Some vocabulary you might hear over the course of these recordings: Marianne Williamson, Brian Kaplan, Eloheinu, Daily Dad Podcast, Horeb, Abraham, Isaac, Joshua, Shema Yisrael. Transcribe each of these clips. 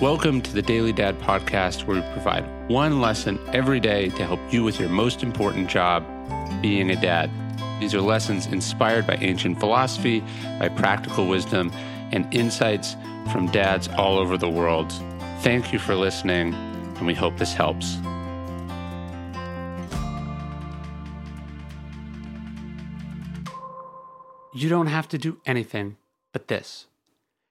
Welcome to the Daily Dad Podcast, where we provide one lesson every day to help you with your most important job, being a dad. These are lessons inspired by ancient philosophy, by practical wisdom, and insights from dads all over the world. Thank you for listening, and we hope this helps. You don't have to do anything but this.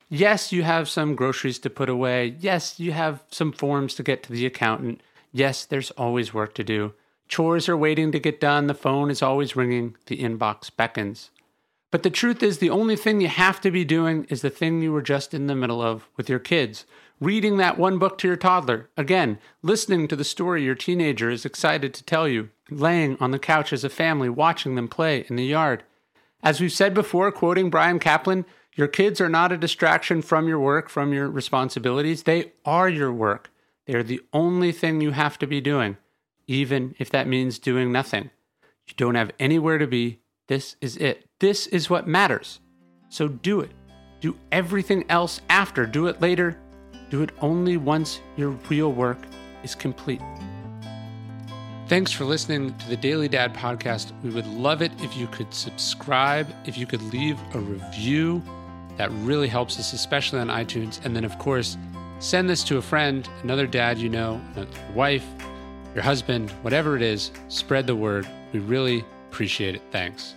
Yes, you have some groceries to put away. Yes, you have some forms to get to the accountant. Yes, there's always work to do. Chores are waiting to get done. The phone is always ringing. The inbox beckons. But the truth is, the only thing you have to be doing is the thing you were just in the middle of with your kids. Reading that one book to your toddler. Again, listening to the story your teenager is excited to tell you. Laying on the couch as a family, watching them play in the yard. As we've said before, quoting Brian Kaplan, your kids are not a distraction from your work, from your responsibilities. They are your work. They are the only thing you have to be doing, even if that means doing nothing. You don't have anywhere to be. This is it. This is what matters. So do it. Do everything else after. Do it later. Do it only once your real work is complete. Thanks for listening to the Daily Dad Podcast. We would love it if you could subscribe, if you could leave a review. That really helps us, especially on iTunes. And then, of course, send this to a friend, another dad you know, your wife, your husband, whatever it is. Spread the word. We really appreciate it. Thanks.